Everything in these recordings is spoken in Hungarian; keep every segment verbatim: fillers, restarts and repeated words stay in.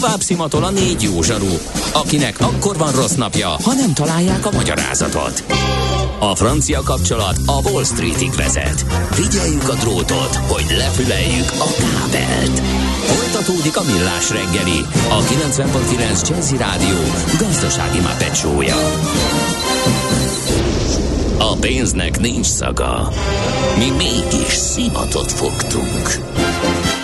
Tovább szimatol a négy jó zsaru, akinek akkor van rossz napja, ha nem találják a magyarázatot. A francia kapcsolat a Wall Streetig vezet. Figyeljük a drótot, hogy lefüleljük a kábelt. Folytatódik a Millás reggeli, a kilencven egész kilenc Jazzy Rádió gazdasági mápecsója. A pénznek nincs szaga. Mi mégis szimatot fogtunk.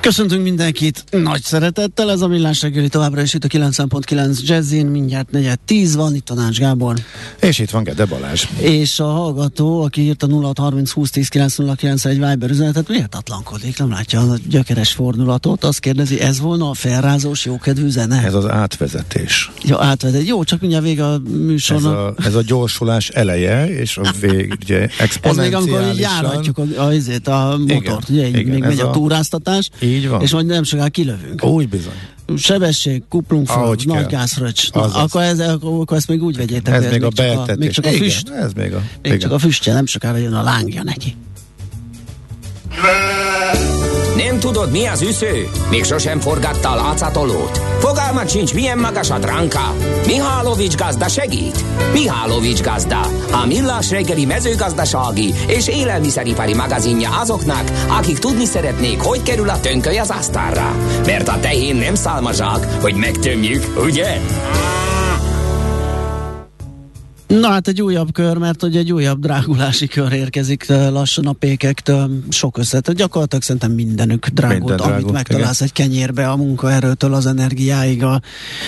Köszöntünk mindenkit nagy szeretettel. Ez a Millás reggeli továbbra is itt a kilencven egész kilenc Jazzin. Mindjárt negyed tíz van, itt a Ács Gábor. És itt van Gede Balázs. És a hallgató, aki írt a nulla hat harminc húsz tíz kilenc nulla kilenc egy Viber üzenetet, méltatlankodik, nem látja a gyökeres fordulatot. Azt kérdezi, ez volna a felrázós jókedvű zene? Ez az átvezetés. Ja, átvezetés. Jó, csak mindjárt vége a műsornak. Ez a, ez a gyorsulás eleje, és a vég, ugye, exponenciálisan. Ez még amikor járhatjuk a, a, azért a motort, igen, ugye, igen, még megy a, a túráztatás. Így van. És majd nem sokára kilövünk. Úgy bizony. Sebesség, kuplungfal, nagy gázfröccs. Akkor, ez, akkor ezt még úgy vegyétek. Ez, ez még a beltetés. Még csak a füst. Igen, ez még a, még csak a füstje, nem sokára jön a lángja neki. Nem tudod, mi az üsző? Még sosem forgatta a látszatolót. Fogalmat sincs, milyen magas a dránka. Mihálovics gazda segít. Mihálovics gazda, a Millás reggeli mezőgazdasági és élelmiszeripari magazinja azoknak, akik tudni szeretnék, hogy kerül a tönköly az asztalra. Mert a tehén nem szálmazsák, hogy megtömjük, ugye? Na hát egy újabb kör, mert ugye egy újabb drágulási kör érkezik lassan a pékektől, sok összetett. Gyakorlatilag szerintem mindenük drágult, Minden amit drágult, megtalálsz igen. Egy kenyérbe, a munkaerőtől az energiáig, a,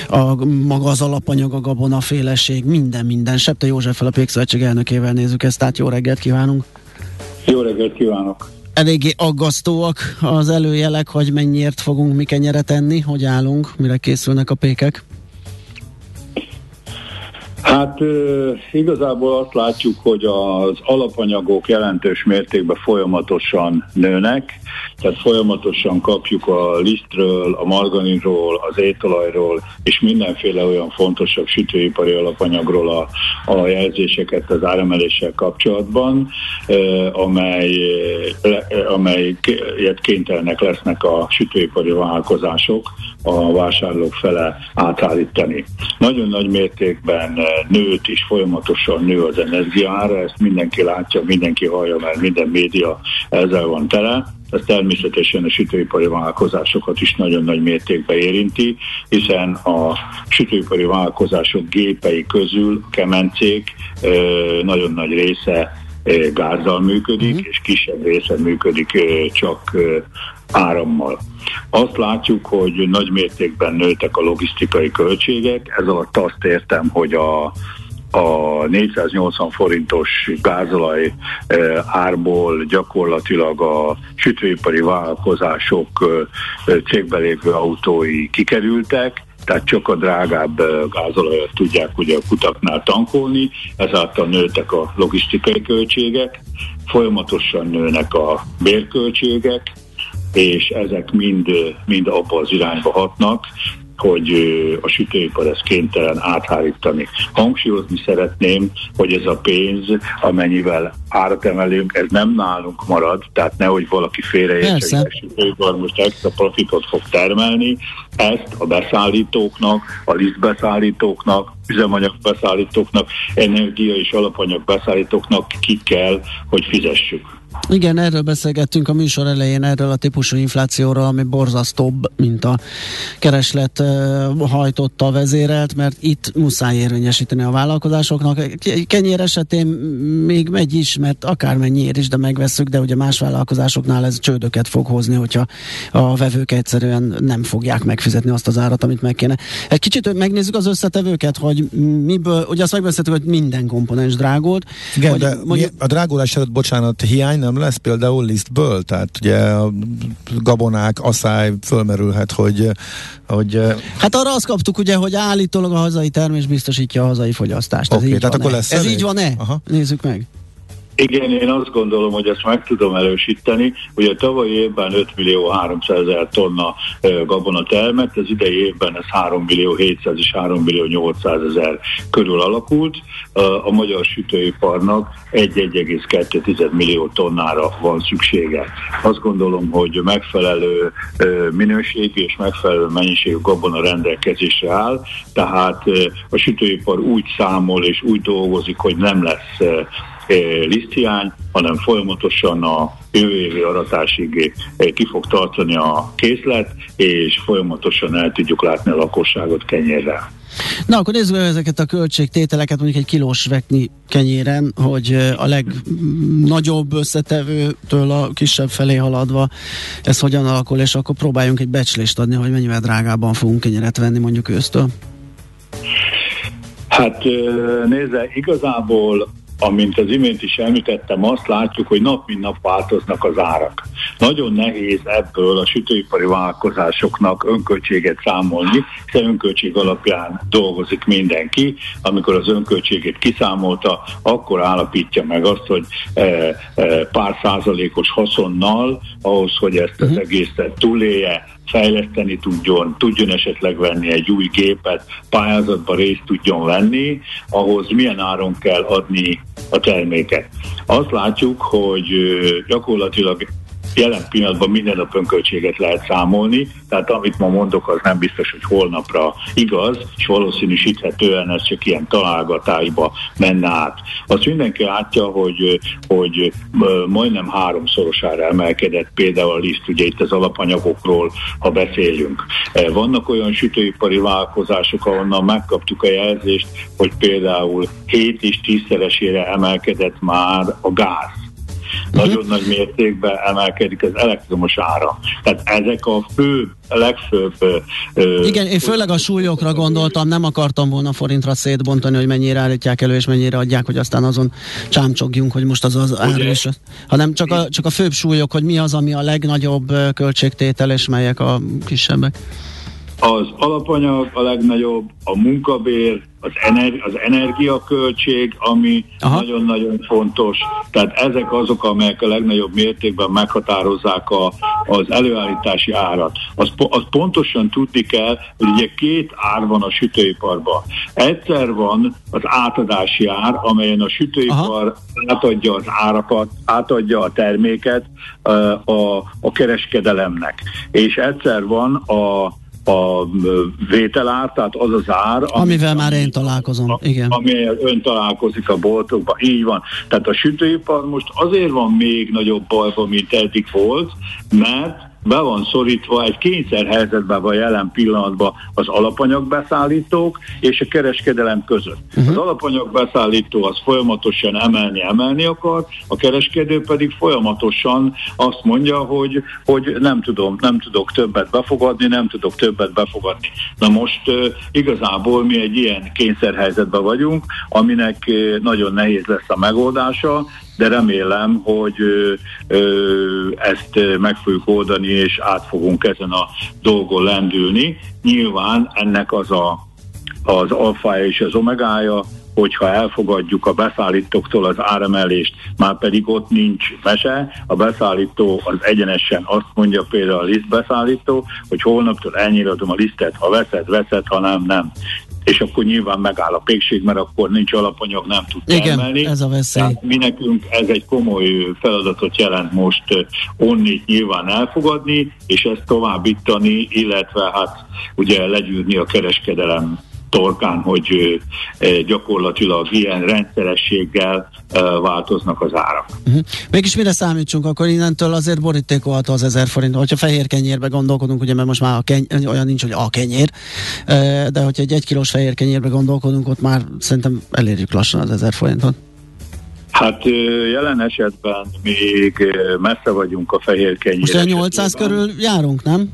a maga az alapanyag, a gabonaféleség, minden, minden. Septe Józseffel, a Pékszövetség elnökével nézzük ezt, tehát jó reggelt kívánunk! Jó reggelt kívánok! Eléggé aggasztóak az előjelek, hogy mennyiért fogunk mi kenyere tenni, hogy állunk, mire készülnek a pékek? Hát igazából azt látjuk, hogy az alapanyagok jelentős mértékben folyamatosan nőnek, tehát folyamatosan kapjuk a lisztről, a margarinról, az étolajról és mindenféle olyan fontosabb sütőipari alapanyagról a, a jelzéseket az áremeléssel kapcsolatban, amely, amelyet kénytelenek lesznek a sütőipari vállalkozások a vásárlók fele átállítani. Nagyon nagy mértékben nőtt és folyamatosan nő az energiaára, ezt mindenki látja, mindenki hallja, mert minden média ezzel van tele. Ez természetesen a sütőipari vállalkozásokat is nagyon nagy mértékben érinti, hiszen a sütőipari vállalkozások gépei közül a kemencék nagyon nagy része gázzal működik, és kisebb része működik csak árammal. Azt látjuk, hogy nagy mértékben nőtek a logisztikai költségek, ez alatt azt értem, hogy a a négyszáznyolcvan forintos gázolaj árból gyakorlatilag a sütőipari vállalkozások cégbe lévő autói kikerültek, tehát csak a drágább gázolajat tudják ugye a kutaknál tankolni, ezáltal nőtek a logisztikai költségek, folyamatosan nőnek a bérköltségek, és ezek mind, mind abba az irányba hatnak, hogy a sütőipar ezt kénytelen áthárítani. Hangsúlyozni szeretném, hogy ez a pénz, amennyivel árat emelünk, ez nem nálunk marad, tehát nehogy valaki félreértse, hogy a sütőipar most extra profitot fog termelni, ezt a beszállítóknak, a lisztbeszállítóknak, üzemanyagbeszállítóknak, energia és alapanyagbeszállítóknak ki kell, hogy fizessük. Igen, erről beszélgettünk a műsor elején, erről a típusú inflációról, ami borzasztóbb, mint a kereslet hajtotta, vezérelt, mert itt muszáj érvényesíteni a vállalkozásoknak. Kenyér esetén még megy is, mert akármennyiért is, de megvesszük, de ugye más vállalkozásoknál ez csődöket fog hozni, hogyha a vevők egyszerűen nem fogják megfizetni azt az árat, amit meg kéne. Egy kicsit megnézzük az összetevőket, hogy miből, ugye azt megbeszéltük, hogy minden komponens drágult. Igen, hogy de mondjuk, a drágulás előtt, bocsánat, hiány nem lesz például lisztből, tehát ugye a gabonák, asszály fölmerülhet, hogy, hogy... Hát arra azt kaptuk ugye, hogy állítólag a hazai termés biztosítja a hazai fogyasztást. Oké, okay, tehát van-e? Akkor lesz. Ez elég? Így van-e? Aha. Nézzük meg. Igen, én azt gondolom, hogy ezt meg tudom erősíteni. Ugye tavalyi évben öt millió háromszázezer tonna gabona termett, az idei évben ez három millió hétszáz és három millió nyolcszázezer körül alakult. A magyar sütőiparnak egy egész kettő millió tonnára van szüksége. Azt gondolom, hogy megfelelő minőségű és megfelelő mennyiségű gabona rendelkezésre áll, tehát a sütőipar úgy számol és úgy dolgozik, hogy nem lesz liszthiány, hanem folyamatosan a jövő évi aratásig ki fog tartani a készlet, és folyamatosan el tudjuk látni a lakosságot kenyérrel. Na, akkor nézzük el ezeket a költségtételeket, mondjuk egy kilós vekni kenyéren, hogy a legnagyobb összetevőtől a kisebb felé haladva ez hogyan alakul, és akkor próbáljunk egy becslést adni, hogy mennyivel drágában fogunk kenyeret venni mondjuk ősztől. Hát nézze, igazából amint az imént is említettem, azt látjuk, hogy nap mint nap változnak az árak. Nagyon nehéz ebből a sütőipari vállalkozásoknak önköltséget számolni, hiszen önköltség alapján dolgozik mindenki. Amikor az önköltségét kiszámolta, akkor állapítja meg azt, hogy e, e, pár százalékos haszonnal ahhoz, hogy ezt az egészet túlélje, fejleszteni tudjon, tudjon esetleg venni egy új gépet, pályázatba részt tudjon venni, ahhoz milyen áron kell adni a terméket. Azt látjuk, hogy gyakorlatilag jelen pillanatban minden nap önköltséget lehet számolni, tehát amit ma mondok, az nem biztos, hogy holnapra igaz, és valószínűsíthetően ez csak ilyen találgatásba menne át. Azt mindenki látja, hogy, hogy majdnem háromszorosára emelkedett például a liszt, ugye itt az alapanyagokról, ha beszélünk. Vannak olyan sütőipari vállalkozások, ahonnan megkaptuk a jelzést, hogy például hét és tízszeresére emelkedett már a gáz. Nagyon uh-huh. nagy mértékben emelkedik az elektromos ára. Tehát ezek a fő, legfőbb... Ö, Igen, én főleg a súlyokra gondoltam, nem akartam volna forintra szétbontani, hogy mennyire állítják elő, és mennyire adják, hogy aztán azon csámcsogjunk, hogy most az az ára is. Hanem csak a, csak a főbb súlyok, hogy mi az, ami a legnagyobb költségtétel, és melyek a kisebbek. Az alapanyag a legnagyobb, a munkabér, az, energi- az energiaköltség, ami Aha. nagyon-nagyon fontos. Tehát ezek azok, amelyek a legnagyobb mértékben meghatározzák a, az előállítási árat. Azt az pontosan tudni kell, hogy ugye két ár van a sütőiparban. Egyszer van az átadási ár, amelyen a sütőipar Aha. átadja az árakat, átadja a terméket a, a, a kereskedelemnek. És egyszer van a a vételár, tehát az az ár, amivel amit, már én találkozom, a, igen. Amivel ön találkozik a boltokban, így van. Tehát a sütőipar most azért van még nagyobb bajban, mint eddig volt, mert be van szorítva, egy kényszerhelyzetben van jelen pillanatban az alapanyagbeszállítók és a kereskedelem között. Uh-huh. Az alapanyagbeszállító az folyamatosan emelni, emelni akar, a kereskedő pedig folyamatosan azt mondja, hogy, hogy nem tudom, nem tudok többet befogadni, nem tudok többet befogadni. Na most uh, igazából mi egy ilyen kényszerhelyzetben vagyunk, aminek uh, nagyon nehéz lesz a megoldása, de remélem, hogy ö, ö, ezt meg fogjuk oldani, és át fogunk ezen a dolgon lendülni. Nyilván ennek az a, az alfája és az omegája, hogyha elfogadjuk a beszállítóktól az áremelést, már pedig ott nincs mese, a beszállító az egyenesen azt mondja például a liszt beszállító, hogy holnaptól ennyire adom a lisztet, ha veszed, veszed, ha nem, nem. És akkor nyilván megáll a pékség, mert akkor nincs alapanyag, nem tud termelni. Igen, ez a veszély. Tehát mi nekünk ez egy komoly feladatot jelent most onnit nyilván elfogadni, és ezt továbbítani, illetve hát ugye legyűrni a kereskedelem torkán, hogy gyakorlatilag ilyen rendszerességgel változnak az árak. Uh-huh. Mégis mire számítsunk, akkor innentől azért borítékolható az ezer forint, hogyha fehér kenyérbe gondolkodunk, ugye, mert most már a keny- olyan nincs, hogy a kenyér, de hogyha egy egy kilós fehér kenyérbe gondolkodunk, ott már szerintem elérjük lassan az ezer forintot. Hát jelen esetben még messze vagyunk a fehér kenyér. Most olyan nyolcszáz körül járunk, nem?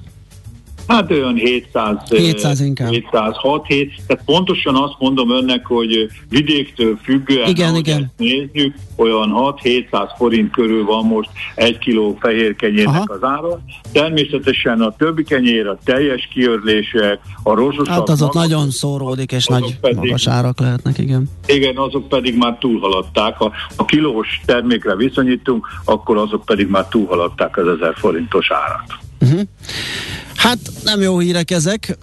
Hát olyan hétszáz, hétszáz inkább. hétszázhat, hét, tehát pontosan azt mondom önnek, hogy vidéktől függően, igen, igen. Nézzük, olyan hat-hétszáz forint körül van most egy kiló fehér kenyérnek aha. az ára. Természetesen a többi kenyér, a teljes kiörlések, a rozsosabb... Hát az ott magas, nagyon szóródik, és nagy pedig, magas árak lehetnek, igen. Igen, azok pedig már túlhaladták. Ha a kilós termékre viszonyítunk, akkor azok pedig már túlhaladták az ezer forintos árat. Uh-huh. Hát nem jó hírek ezek,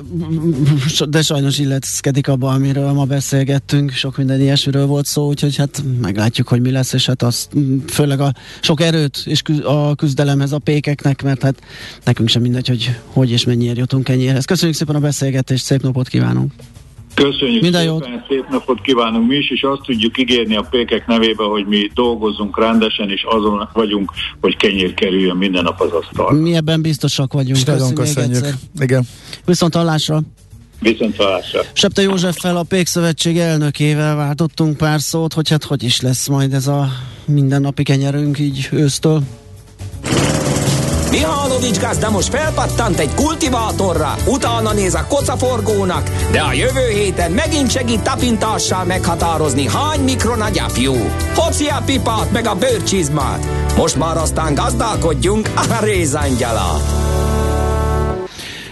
de sajnos illeszkedik abba, amiről ma beszélgettünk, sok minden ilyesmiről volt szó, úgyhogy hát meglátjuk, hogy mi lesz, és hát az főleg a sok erőt és a küzdelemhez a pékeknek, mert hát nekünk sem mindegy, hogy hogy és mennyiért jutunk kenyérhez. Köszönjük szépen a beszélgetést, szép napot kívánunk! Köszönjük minden szépen, jót. Szép napot kívánunk mi is, és azt tudjuk ígérni a pékek nevébe, hogy mi dolgozunk rendesen, és azon vagyunk, hogy kenyér kerüljön minden nap az asztalra. Mi ebben biztosak vagyunk. Köszönjük. Köszönjük. Igen. Viszont hallásra. Viszont hallásra. Septe Józseffel, a Pékszövetség elnökével váltottunk pár szót, hogy hát hogy is lesz majd ez a mindennapi kenyerünk így ősztől. Mihálovics gazda most felpattant egy kultivátorra, utána néz a kocaforgónak, de a jövő héten megint segít tapintással meghatározni, hány mikron agyafjú. Hocsi a pipát meg a bőrcsizmát, most már aztán gazdálkodjunk a rézangyal alatt.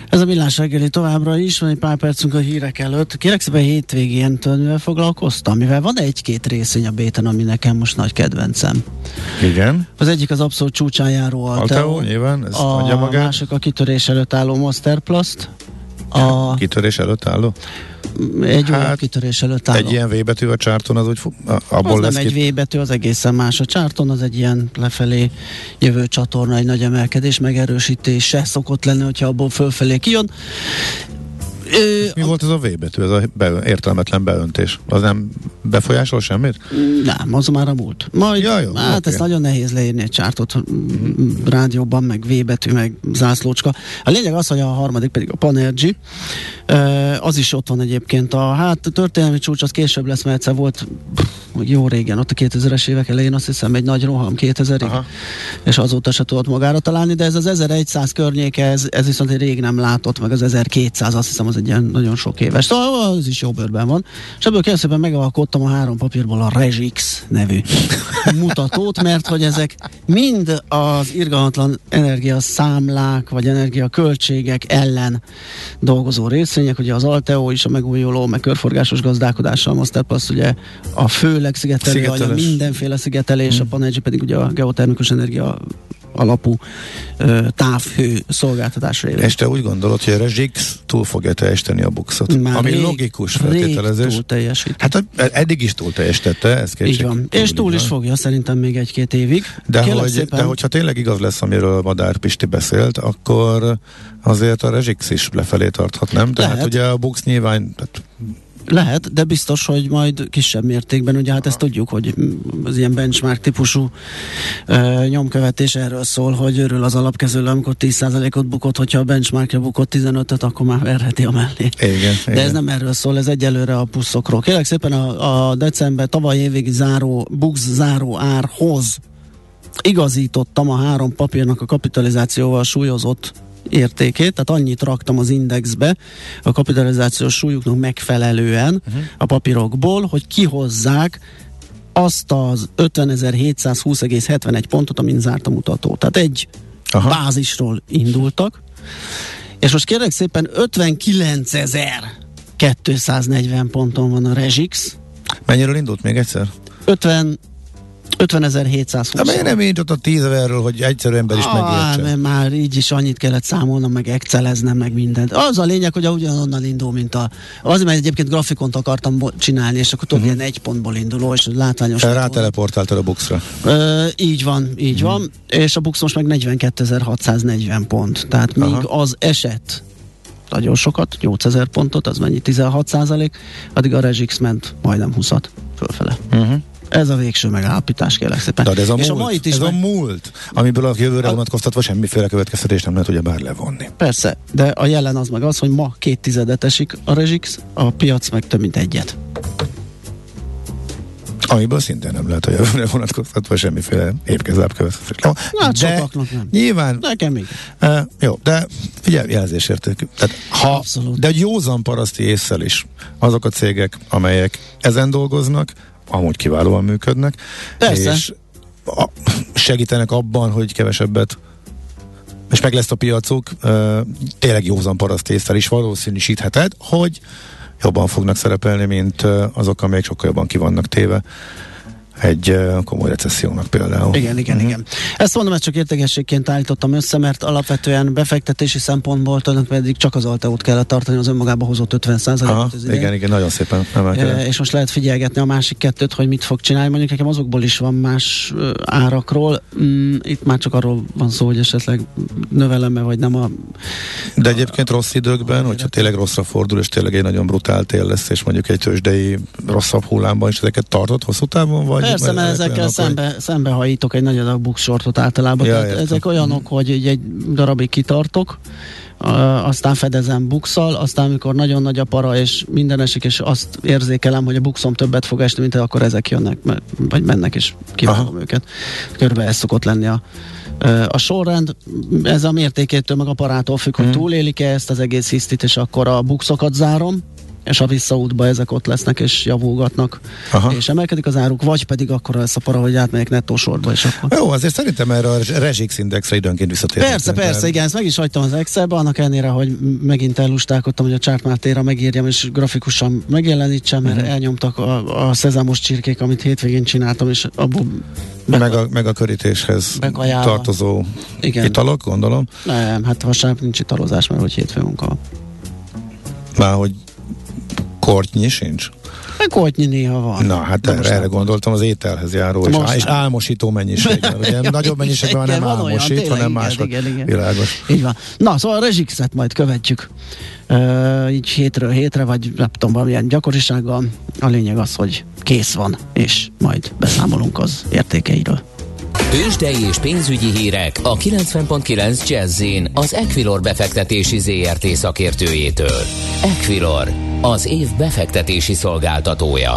Ez a Millás reggeli továbbra is, van egy pár percünk a hírek előtt. Kérlek szépen, hétvégén mivel foglalkoztam, mivel van egy-két részvény a béten, ami nekem most nagy kedvencem. Igen. Az egyik az abszolút csúcsán járó Alteo, nyilván, ez adja magát. A másik a kitörés előtt álló Masterplast. A kitörés előtt álló? Egy hát, olyan kitörés előtt álló. Egy ilyen V betű a csárton, az úgy fog, abból az lesz nem kit... egy V betű, az egészen más. A csárton az egy ilyen lefelé jövő csatorna, egy nagy emelkedés, megerősítése szokott lenni, hogyha abból fölfelé kijön. Ö, Mi a... volt ez a V betű, ez a be, értelmetlen beöntés? Az nem befolyásol semmit? Nem, az már a múlt. Majd, ja, jó, hát okay. Ezt nagyon nehéz leírni egy csártot mm-hmm. rádióban, meg V betű, meg zászlócska. A lényeg az, hogy a harmadik pedig a PannErgy. Az is ott van egyébként. A hát történelmi csúcs az később lesz, mert egyszer volt jó régen, ott a kétezres évek elején azt hiszem egy nagy roham kétezerig, aha. és azóta se tudott magára találni, de ez az ezerszáz környéke, ez, ez viszont egy rég nem látott, meg az ezerkétszáz, azt hiszem az egy ilyen nagyon sok éves, szóval az is jó bőrben van, és ebből kérdezőben megalkottam a három papírból a Regix nevű mutatót, mert hogy ezek mind az irgalmatlan energiaszámlák, vagy energiaköltségek ellen dolgozó részvények, ugye az Alteo is a megújuló, meg körforgásos gazdálkodással, Masterplast ugye a főleg szigetelő, a mindenféle szigetelés, mm. a PannErgy pedig ugye a geotermikus energia alapú ö, távhő szolgáltatásra élő. És te úgy gondolod, hogy a Regix túl fogja teljesíteni a bukszot? Már ami rég, logikus feltételezés. Hát eddig is túl teljesítette, ez kétség. Így van. És túl is fogja szerintem még egy-két évig. De, hogy, de hogyha tényleg igaz lesz, amiről Madár Pisti beszélt, akkor azért a Regix is lefelé tarthat, nem? Tehát lehet. Ugye a BUX nyilván... Tehát lehet, de biztos, hogy majd kisebb mértékben, ugye hát ezt tudjuk, hogy az ilyen benchmark típusú ö, nyomkövetés erről szól, hogy örül az alapkezelő, amikor tíz százalékot bukott, hogyha a benchmarkja bukott tizenötöt, akkor már verheti a mellé. Igen, de igen. Ez nem erről szól, ez egyelőre a pluszokról. Kérlek szépen a, a december tavaly évig záró, BUX záró árhoz igazítottam a három papírnak a kapitalizációval súlyozott értékét, tehát annyit raktam az indexbe a kapitalizációs súlyuknak megfelelően uh-huh. a papírokból, hogy kihozzák azt az ötvenezer-hétszázhúsz egész hetvenegy pontot, amin zárt a mutató. Tehát egy aha. bázisról indultak, és most kérlek szépen ötvenkilencezer-kétszáznegyven ponton van a Regix. Mennyiről indult még egyszer? ötven ötvenezer-hétszázhúsz. De nem én ott a tízverről, hogy egyszerű ember is megértsen. Már így is annyit kellett számolnom, meg exceleznem, meg mindent. Az a lényeg, hogy ugyanonnan indul, mint a... Azért, mert egyébként grafikont akartam csinálni, és akkor tudod, uh-huh. ilyen egy pontból induló, és látványos... Ráteleportáltad a bukszra. Ö, így van, így uh-huh. van. És a BUX most meg negyvenkétezer-hatszáznegyven pont. Tehát még aha. az eset nagyon sokat, nyolcezer pontot, az mennyi? tizenhat százalék. Addig a Regix ment majdnem húszat fölfele. Uh-huh. Ez a végső megállapítás, kérlek szépen. De ez a, és múlt, a mait is ez meg... a múlt, amiből a jövőre vonatkoztatva semmiféle következtetést nem lehet ugye bár levonni. Persze, de a jelen az meg az, hogy ma két tizedet esik a Regix, a piac meg több mint egyet. amiből szintén nem lehet, hogy jövőre vonatkoztatva semmiféle épkezláb következtetés. Na, de sokaknak nem. Nyilván. Nekem még. Uh, jó, de figyelj, jelzésértékű. Tehát, ha, abszolút. De józan paraszti ésszel is azok a cégek, amelyek ezen dolgoznak, amúgy kiválóan működnek. Persze. És a, segítenek abban, hogy kevesebbet és meg lesz a piacuk, uh, tényleg józan paraszt észre is valószínűsítheted, hogy jobban fognak szerepelni, mint uh, azok, amelyek sokkal jobban ki vannak téve egy uh, komoly recessziónak például. Igen, igen, mm-hmm. igen. Ezt mondom, ezt csak értékességként állítottam össze, mert alapvetően befektetési szempontból tőlünk pedig csak az Alteót kellett tartani, az önmagába hozott ötven százalékot az idején. Igen, igen, nagyon szépen emelkedett. E, és most lehet figyelgetni a másik kettőt, hogy mit fog csinálni. Mondjuk nekem azokból is van más uh, árakról. Mm, itt már csak arról van szó, hogy esetleg növelem-e vagy nem a... De a, egyébként rossz időkben, hogyha tényleg rosszra fordul, és tényleg egy nagyon brutál tél lesz, és mondjuk egy tőzsdei rosszabb hullámban is ezeket tartott hosszú távon, vagy persze, mert ezekkel szembe, szembehajítok egy nagy adag bux sortot általában. Ja, ezek olyanok, hogy egy darabig kitartok, aztán fedezem bukszal, aztán amikor nagyon nagy a para, és minden esik, és azt érzékelem, hogy a bukszom többet fog esni, mint akkor ezek jönnek, vagy mennek, és kivágom őket. Körülbelül ez szokott lenni a A sorrend, ez a mértékétől meg a parától függ, hogy mm. túlélik-e ezt az egész hisztit, és akkor a buxokat zárom, és a visszaútba ezek ott lesznek, és javulgatnak, aha. és emelkedik az áruk, vagy pedig akkor lesz a para, hogy átmegyek nettó sorba, és akkor... Jó, azért szerintem erre a Regix indexre időnként visszatérünk. Persze, persze, el. igen, ezt meg is hagytam az Excelbe, annak ellenére, hogy megint elustálkodtam, hogy a csártmártéra megírjam, és grafikusan megjelenítsem, mert mm. elnyomtak a, a szezámos csirkék, amit hétvégén csináltam, és abból... Beka... Meg, a, meg a körítéshez Bekajálva. tartozó igen. italok, gondolom. Nem, hát vasárnap nincs italozás, mert hogy hétfő munka van. Már hogy kortnyi sincs? Meg kortnyi néha van. Na, hát erre, erre gondoltam, az ételhez járó és, á, és álmosító mennyiségben. Ugye, nagyobb mennyiségben nem álmosít, olyan, tényleg, hanem mások. Igen, igen, igen. Világos. Így van. Na, szóval a Regixet majd követjük. Uh, így hétről hétre, vagy nem tudom, valamilyen gyakorisággal. A lényeg az, hogy kész van, és majd beszámolunk az értékeiről. Tőzsdei és pénzügyi hírek a kilencven egész kilenc Jazzyn az Equilor befektetési zé er té szakértőjétől. Equilor, az év befektetési szolgáltatója.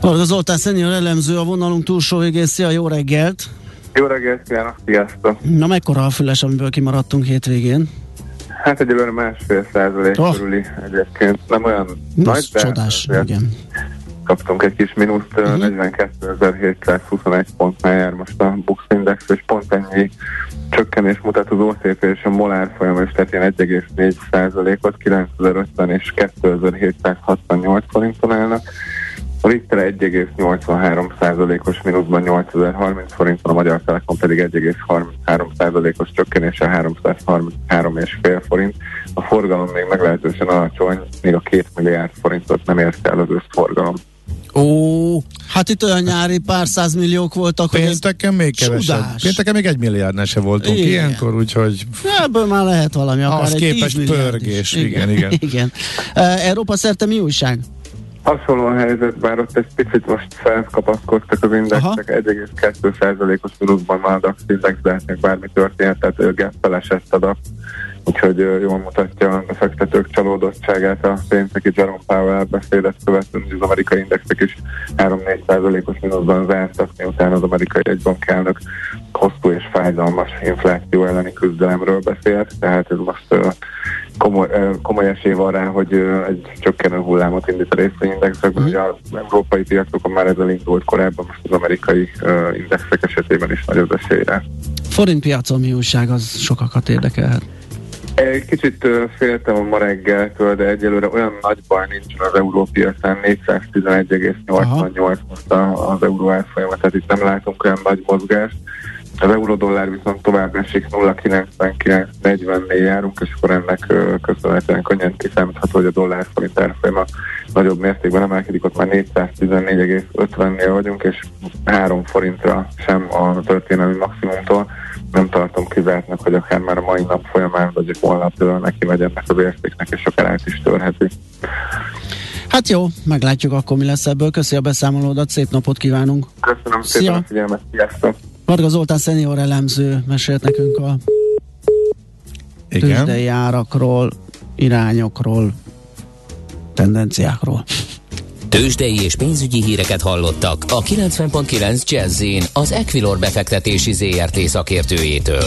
Arda Zoltán senior elemző a vonalunk túlsó végén. Szia, jó reggelt! Jó reggelt, kívánok, sziasztok! Na, mekkora a füles, amiből kimaradtunk hétvégén? Hát egyelőre másfél százalék oh. körüli egyébként. Nem olyan Nos, nagy, de... Csodás, de... igen. Kaptunk egy kis mínuszt, uh-huh. negyvenkétezer-hétszázhuszonegy pontnál jár most a BUX Index, és pont ennyi csökkenés mutat az o té pé és a MOL folyam, és tehát ilyen egy egész négy százalékot, kilencezer-ötven és kétezer-hétszázhatvannyolc forinton állnak. A Richter egy egész nyolcvanhárom százalékos mínuszban nyolcezer-harminc forinton, a Magyar Telekom pedig egy egész harminchárom százalékos csökkenése háromszázharminchárom egész öt forint. A forgalom még meglehetősen alacsony, még a két milliárd forintot nem ért el az összforgalom. Ó, hát itt olyan nyári pár százmilliók voltak, hogy pénteken még kevesebb. Pénteken még egy milliárdnál se voltunk igen. ilyenkor, úgyhogy... Ebből már lehet valami, akár az egy képest pörgés, igen, igen. igen. igen. Uh, Európa szerte mi újság? Hasonlóan helyzet, bár ott egy picit most felkapaszkodtak az indexek, egy egész két százalékos minuszban már a DAX index, de hát még bármi történt, tehát ő geppel esett a DAX, úgyhogy jól mutatja a fektetők csalódottságát a pénteki Jerome Powell beszédet követően, hogy az amerikai indexek is három-négy százalékos minuszban zártak, miután az amerikai jegybankelnök hosszú és fájdalmas infláció elleni küzdelemről beszélt, tehát ez most komoly, komoly esély van rá, hogy egy csökkenő hullámot indít a részvényindexekben, hogy az európai piacokon már ezzel indult korábban, most az amerikai indexek esetében is nagy az esélyre. Forint piacon mi újság, az sokakat érdekelhet. Egy kicsit féltem a ma reggeltől, de egyelőre olyan nagy baj nincs az európiacán, négyszáztizenegy egész nyolcvannyolc most az euró árfolyama, tehát itt nem látunk olyan nagy mozgást. Az euró-dollár viszont tovább esik, nulla egész kilencvenkilenc negyvennél járunk, és akkor ennek köszönhetően könnyen kiszámítható, hogy a dollár forint árfolyama nagyobb mértékben emelkedik, ott már négyszáztizennégy egész ötvennél vagyunk, és három forintra sem a történelmi maximumtól. Nem tartom kizártnak, hogy akár már a mai nap folyamán, vagy holnap neki megy ennek az értéknek, és akár át is törheti. Hát jó, meglátjuk akkor, mi lesz ebből. Köszi a beszámolódat, szép napot kívánunk! Köszönöm szépen Szia. a figyelmet, sziasztok! Varga Zoltán senior elemző mesélt nekünk a tőzsdei árakról, irányokról, tendenciákról. Tőzsdei és pénzügyi híreket hallottak a kilencven egész kilenc Jazzyn az Equilor befektetési zé er té szakértőjétől.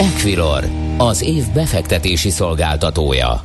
Equilor, az év befektetési szolgáltatója.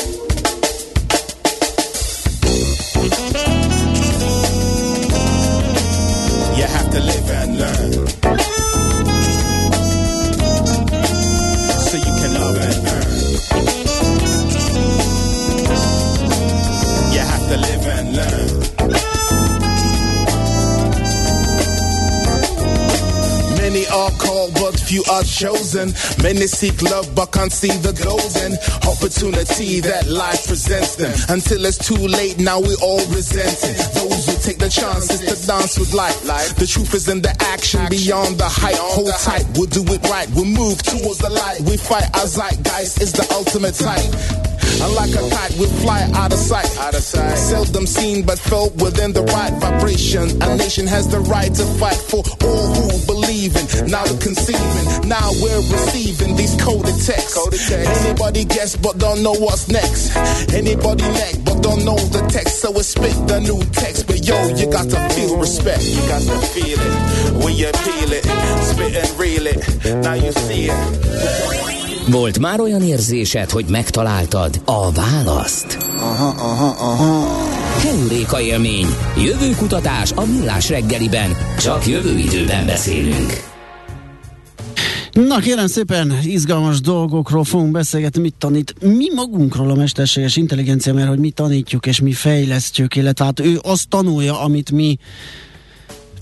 You have to live and learn. So you can love and earn. To live and learn. Many are called, but few are chosen. Many seek love, but can't see the golden opportunity that life presents them. Until it's too late, now we all resent it. Those who take the chances to dance with life. The truth is in the action, beyond the hype. Hold tight, we'll do it right. We'll move towards the light. We fight our zeitgeist, is the ultimate type. And like a kite, we fly out of sight. Out of sight. Seldom seen, but felt within the right vibration. A nation has the right to fight for all who believe in. Now we're conceiving, now we're receiving these coded texts. Coded text. Anybody guess, but don't know what's next. Anybody neck, but don't know the text. So we speak the new text. But yo, you got to feel respect. You got to feel it, when you peel it, spit and reel it. Now you see it. Volt már olyan érzésed, hogy megtaláltad a választ? Aha, aha, aha. Heuréka élmény. Jövő kutatás a Millás reggeliben. Csak jövő időben beszélünk. Na kérem szépen, izgalmas dolgokról fogunk beszélgetni, mit tanít mi magunkról a mesterséges intelligencia, mert hogy mi tanítjuk és mi fejlesztjük, illetve hát ő azt tanulja, amit mi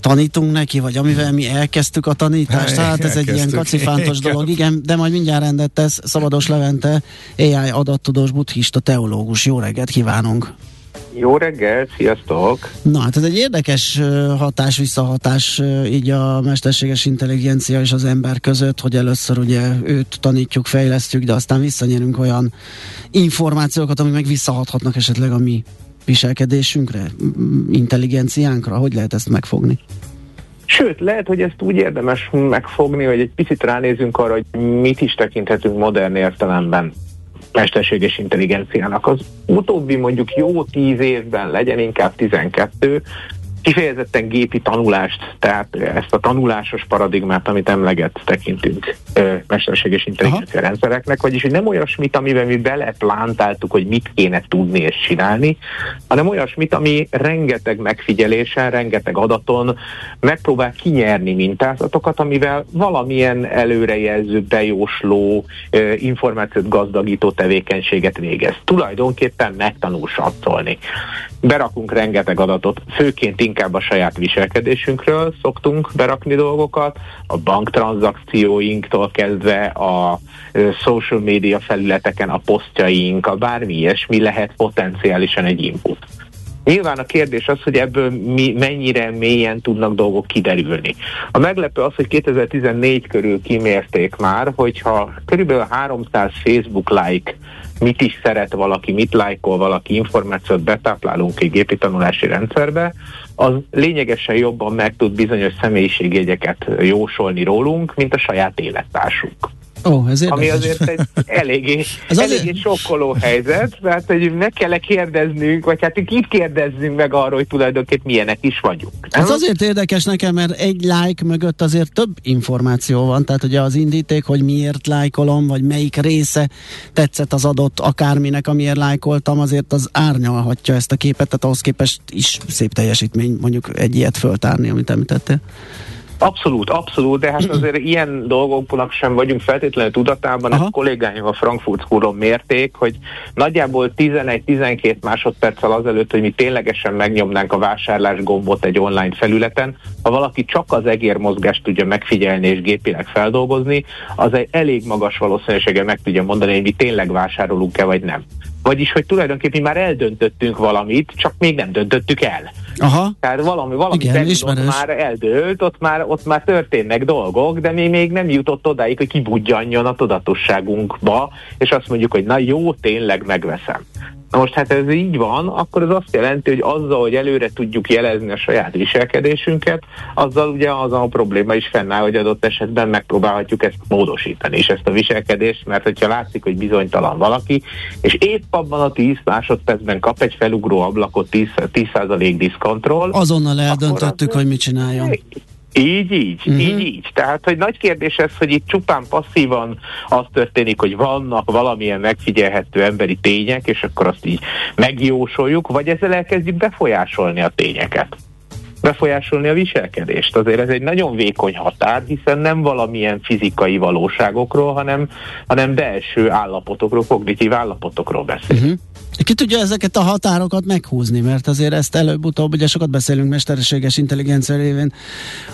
tanítunk neki, vagy amivel mi elkezdtük a tanítást, hát ez egy ilyen kacifántos dolog, igen, de majd mindjárt rendet tesz Szabados Levente, á i adattudós buddhista teológus. Jó reggelt kívánunk! Jó reggelt, sziasztok! Na hát ez egy érdekes hatás, visszahatás így a mesterséges intelligencia és az ember között, hogy először ugye őt tanítjuk, fejlesztjük, de aztán visszanyerünk olyan információkat, amik meg visszahathatnak esetleg a mi viselkedésünkre, intelligenciánkra, hogy lehet ezt megfogni? Sőt, lehet, hogy ezt úgy érdemes megfogni, hogy egy picit ránézünk arra, hogy mit is tekinthetünk modern értelemben mesterséges intelligenciának. Az utóbbi mondjuk jó tíz évben, legyen inkább tizenkettő, kifejezetten gépi tanulást, tehát ezt a tanulásos paradigmát, amit emleget tekintünk mesterséges intelligencia rendszereknek, vagyis hogy nem olyasmit, amivel mi beleplántáltuk, hogy mit kéne tudni és csinálni, hanem olyasmit, ami rengeteg megfigyelésen, rengeteg adaton megpróbál kinyerni mintázatokat, amivel valamilyen előrejelző, bejósló, információt gazdagító tevékenységet végez. Tulajdonképpen megtanul satszolni. Berakunk rengeteg adatot, főként inkább a saját viselkedésünkről szoktunk berakni dolgokat, a banktranzakcióinktól kezdve a social media felületeken a posztjaink, a bármi ilyesmi lehet potenciálisan egy input. Nyilván a kérdés az, hogy ebből mi, mennyire mélyen tudnak dolgok kiderülni. A meglepő az, hogy kétezer-tizennégy körül kimérték már, hogyha körülbelül háromszáz Facebook like, mit is szeret valaki, mit lájkol valaki, információt betáplálunk egy gépi tanulási rendszerbe, az lényegesen jobban meg tud bizonyos személyiségjegyeket jósolni rólunk, mint a saját élettársunk. Oh, ez ami azért egy eléggé, ez eléggé azért... sokkoló helyzet, mert hogy meg kell kérdeznünk, vagy hát itt kérdezzünk meg arról, hogy tulajdonképpen milyenek is vagyunk. Nem? Ez azért érdekes nekem, mert egy like mögött azért több információ van, tehát ugye az indíték, hogy miért lájkolom, vagy melyik része tetszett az adott akárminek, amiért lájkoltam, azért az árnyalhatja ezt a képet, tehát ahhoz képest is szép teljesítmény mondjuk egy ilyet föltárni, amit említettél. Abszolút, abszolút, de hát azért ilyen dolgoknak sem vagyunk feltétlenül tudatában. Aha. A kollégáim a Frankfurt Schoolon mérték, hogy nagyjából tizenegy-tizenkét másodperccel azelőtt, hogy mi ténylegesen megnyomnánk a vásárlás gombot egy online felületen, ha valaki csak az egérmozgást tudja megfigyelni és gépileg feldolgozni, az egy elég magas valószínűséggel meg tudja mondani, hogy mi tényleg vásárolunk-e vagy nem. Vagyis, hogy tulajdonképpen már eldöntöttünk valamit, csak még nem döntöttük el. Aha. Tehát valami, valami szerint már eldőlt, ott már, ott már történnek dolgok, de mi még nem jutott odáig, hogy kibudjanjon a tudatosságunkba, és azt mondjuk, hogy na jó, tényleg megveszem. Na most hát ez így van, akkor ez azt jelenti, hogy azzal, hogy előre tudjuk jelezni a saját viselkedésünket, azzal ugye az a probléma is fennáll, hogy adott esetben megpróbálhatjuk ezt módosítani, és ezt a viselkedést, mert hogyha látszik, hogy bizonytalan valaki, és épp abban a tíz másodpercben kap egy felugró ablakot tíz százalék diszkontról. Azonnal eldöntöttük, az... hogy mit csináljon. Így, így, uh-huh. így, így. Tehát, hogy nagy kérdés ez, hogy itt csupán passzívan az történik, hogy vannak valamilyen megfigyelhető emberi tények, és akkor azt így megjósoljuk, vagy ezzel elkezdjük befolyásolni a tényeket. Befolyásolni a viselkedést. Azért ez egy nagyon vékony határ, hiszen nem valamilyen fizikai valóságokról, hanem, hanem belső állapotokról, kognitív állapotokról beszél. Uh-huh. Ki tudja ezeket a határokat meghúzni, mert azért ezt előbb-utóbb, ugye sokat beszélünk mesterséges intelligencia révén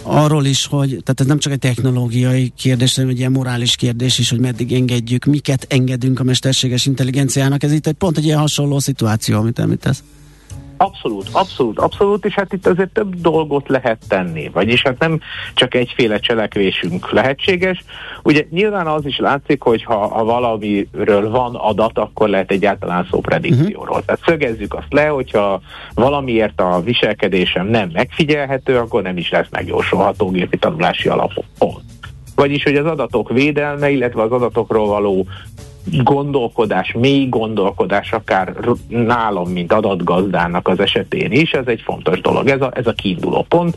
arról is, hogy tehát ez nem csak egy technológiai kérdés, hanem egy ilyen morális kérdés is, hogy meddig engedjük, miket engedünk a mesterséges intelligenciának. Ez itt egy pont egy ilyen hasonló szituáció, amit említesz. Abszolút, abszolút, abszolút, és hát itt azért több dolgot lehet tenni, vagyis hát nem csak egyféle cselekvésünk lehetséges. Ugye nyilván az is látszik, hogy ha, ha valamiről van adat, akkor lehet egyáltalán szó predikcióról. Uh-huh. Tehát szögezzük azt le, hogyha valamiért a viselkedésem nem megfigyelhető, akkor nem is lesz megjósolható gépi tanulási alapon. Vagyis, hogy az adatok védelme, illetve az adatokról való gondolkodás, mély gondolkodás akár nálam, mint adatgazdának az esetén is, ez egy fontos dolog, ez a, ez a kiinduló pont,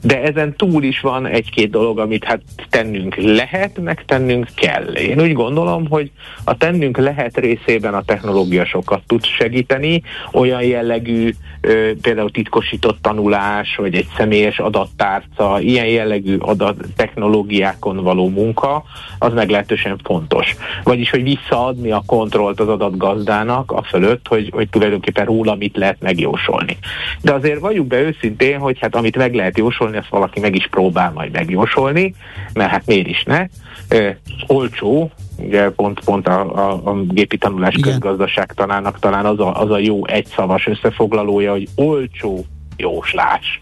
de ezen túl is van egy-két dolog, amit hát tennünk lehet, meg tennünk kell. Én úgy gondolom, hogy a tennünk lehet részében a technológia sokat tud segíteni, olyan jellegű ö, például titkosított tanulás, vagy egy személyes adattárca, ilyen jellegű adat technológiákon való munka, az meglehetősen fontos. Vagyis, hogy visszaadni a kontrollt az adatgazdának a fölött, hogy, hogy tulajdonképpen róla mit lehet megjósolni. De azért valljuk be őszintén, hogy hát amit meg lehet jósolni, azt valaki meg is próbál majd megjósolni, mert hát miért is ne? Ö, olcsó, ugye pont, pont a, a, a gépi tanulás közgazdaságtanának talán az a, az a jó egyszavas összefoglalója, hogy olcsó jóslás.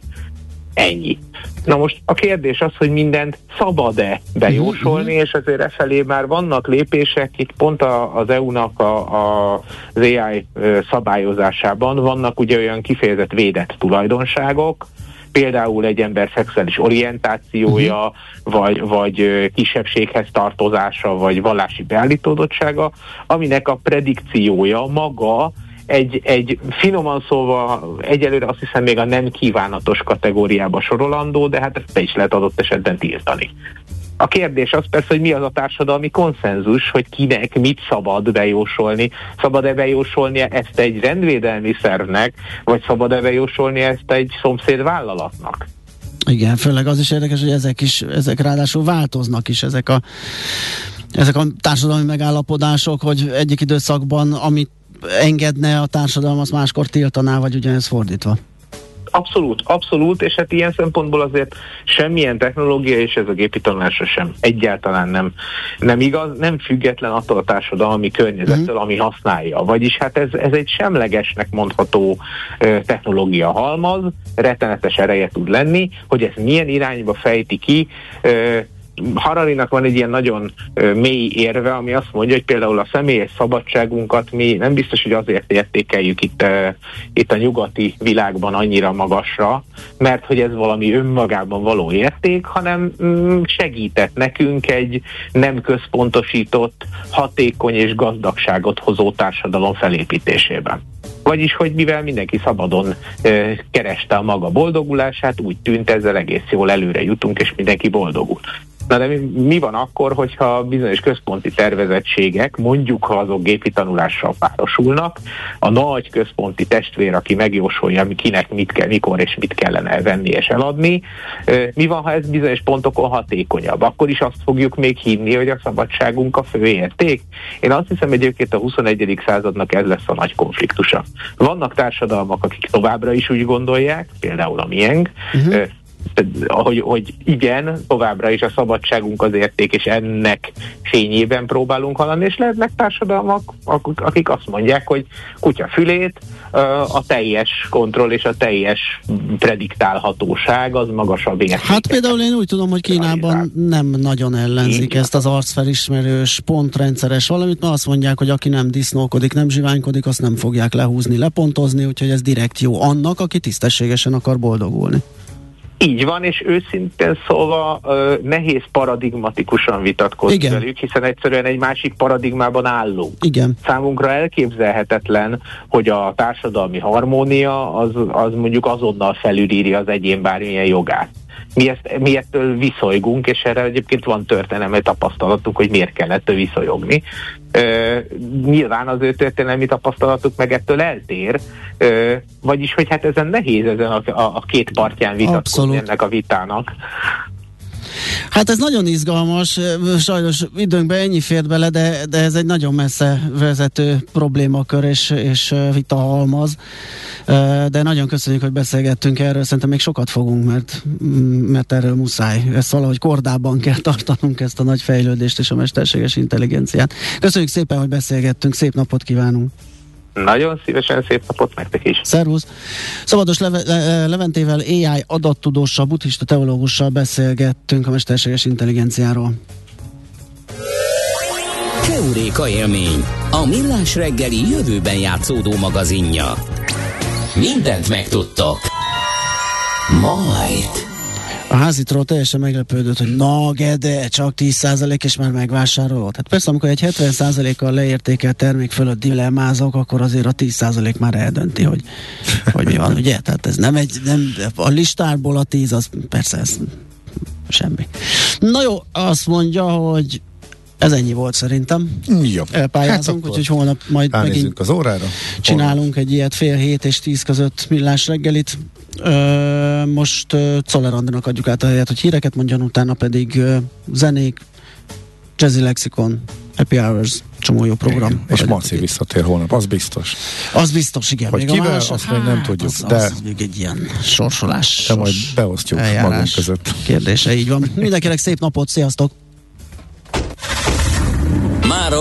Ennyi. Na most a kérdés az, hogy mindent szabad-e bejósolni, és azért e felé már vannak lépések, itt pont a, az é u-nak a, a, az á i szabályozásában vannak ugye olyan kifejezett védett tulajdonságok, például egy ember szexuális orientációja, uh-huh. vagy, vagy kisebbséghez tartozása, vagy vallási beállítódottsága, aminek a predikciója maga Egy, egy finoman szólva egyelőre azt hiszem még a nem kívánatos kategóriába sorolandó, de hát ezt be is lehet adott esetben tiltani. A kérdés az persze, hogy mi az a társadalmi konszenzus, hogy kinek mit szabad bejósolni. Szabad-e bejósolnia ezt egy rendvédelmi szervnek, vagy szabad-e bejósolnia ezt egy szomszédvállalatnak? Igen, főleg az is érdekes, hogy ezek is, ezek ráadásul változnak is, ezek a, ezek a társadalmi megállapodások, hogy egyik időszakban, amit engedne a társadalom, azt máskor tiltaná, vagy ugyanez fordítva? Abszolút, abszolút, és hát ilyen szempontból azért semmilyen technológia, és ez a gépi tanulásra sem, egyáltalán nem, nem igaz, nem független attól a társadalmi környezettől, ami használja. Vagyis hát ez, ez egy semlegesnek mondható ö, technológia halmaz, rettenetes ereje tud lenni, hogy ez milyen irányba fejti ki. Ö, Hararinak van egy ilyen nagyon ö, mély érve, ami azt mondja, hogy például a személyes szabadságunkat mi nem biztos, hogy azért értékeljük itt, ö, itt a nyugati világban annyira magasra, mert hogy ez valami önmagában való érték, hanem mm, segített nekünk egy nem központosított, hatékony és gazdagságot hozó társadalom felépítésében. Vagyis, hogy mivel mindenki szabadon ö, kereste a maga boldogulását, úgy tűnt, ezzel egész jól előre jutunk, és mindenki boldogul. Na de mi, mi van akkor, hogyha bizonyos központi tervezettségek, mondjuk ha azok gépi tanulással párosulnak, a nagy központi testvér, aki megjósolja, kinek mit kell, mikor és mit kellene elvenni és eladni, mi van, ha ez bizonyos pontokon hatékonyabb? Akkor is azt fogjuk még hinni, hogy a szabadságunk a fő érték? Én azt hiszem, egyébként a huszonegyedik századnak ez lesz a nagy konfliktusa. Vannak társadalmak, akik továbbra is úgy gondolják, például a miénk, uh-huh. Hogy, hogy igen, továbbra is a szabadságunk az érték, és ennek fényében próbálunk haladni, és lehetnek társadalmak, akik azt mondják, hogy kutya fülét, a teljes kontroll és a teljes prediktálhatóság az magasabb érték. Hát például én úgy tudom, hogy Kínában nem nagyon ellenzik ezt az arcfelismerős, pontrendszeres valamit, mert azt mondják, hogy aki nem disznókodik, nem zsiványkodik, azt nem fogják lehúzni, lepontozni, úgyhogy ez direkt jó annak, aki tisztességesen akar boldogulni. Így van, és őszintén szólva uh, nehéz paradigmatikusan vitatkozni Igen. velük, hiszen egyszerűen egy másik paradigmában állunk. Igen. Számunkra elképzelhetetlen, hogy a társadalmi harmónia az, az mondjuk azonnal felülírja az egyén bármilyen jogát. Mi, ezt, mi ettől viszolygunk, és erre egyébként van történelmi tapasztalatunk, hogy miért kell ettől viszolyogni. Ö, nyilván az ő történelmi tapasztalatuk meg ettől eltér, ö, vagyis, hogy hát ezen nehéz ezen a, a, a két partján vitatkozni Abszolút. Ennek a vitának. Hát ez nagyon izgalmas, sajnos időnkben ennyi fért bele, de, de ez egy nagyon messze vezető problémakör és, és vitahalmaz, de nagyon köszönjük, hogy beszélgettünk erről, szerintem még sokat fogunk, mert, mert erről muszáj, ezt valahogy kordában kell tartanunk, ezt a nagy fejlődést és a mesterséges intelligenciát. Köszönjük szépen, hogy beszélgettünk, szép napot kívánunk! Nagyon szívesen, szép napot nektek is. Szervusz! Szabados Leve- Le- Leventével, á i adattudóssal, buddhista teológussal beszélgettünk a mesterséges intelligenciáról. Heuréka élmény, a Millás reggeli jövőben játszódó magazinja. Mindent megtudtok. Majd. A házitról teljesen meglepődött, hogy na Gede, csak tíz százalék és már megvásárolod. Hát persze, amikor egy hetven százalékkal leértékelt termék fölött dilemmázok, akkor azért a tíz százalék már eldönti, hogy, hogy mi van, ugye? Tehát ez nem egy, nem, a listárból a tíz, az persze ez semmi. Na jó, azt mondja, hogy ez ennyi volt szerintem. Jó. Elpályázunk, hát úgyhogy holnap majd megint az órára. Csinálunk holnap egy ilyet fél hét és tíz között Millás reggelit. Ö, most uh, Czollner Andrinak adjuk át a helyet, hogy híreket mondjon, utána pedig uh, zenék, Jazzy Lexikon, Happy Hours, csomó jó program. Igen, és Marci visszatér holnap, az biztos. Az biztos, igen. Hogy még kivel, a más, azt hát, még nem tudjuk. Az, de az mondjuk egy ilyen sorsolás. De majd beosztjuk magunk között. Kérdése, így van. Mindenkinek szép napot, sziasztok! Már a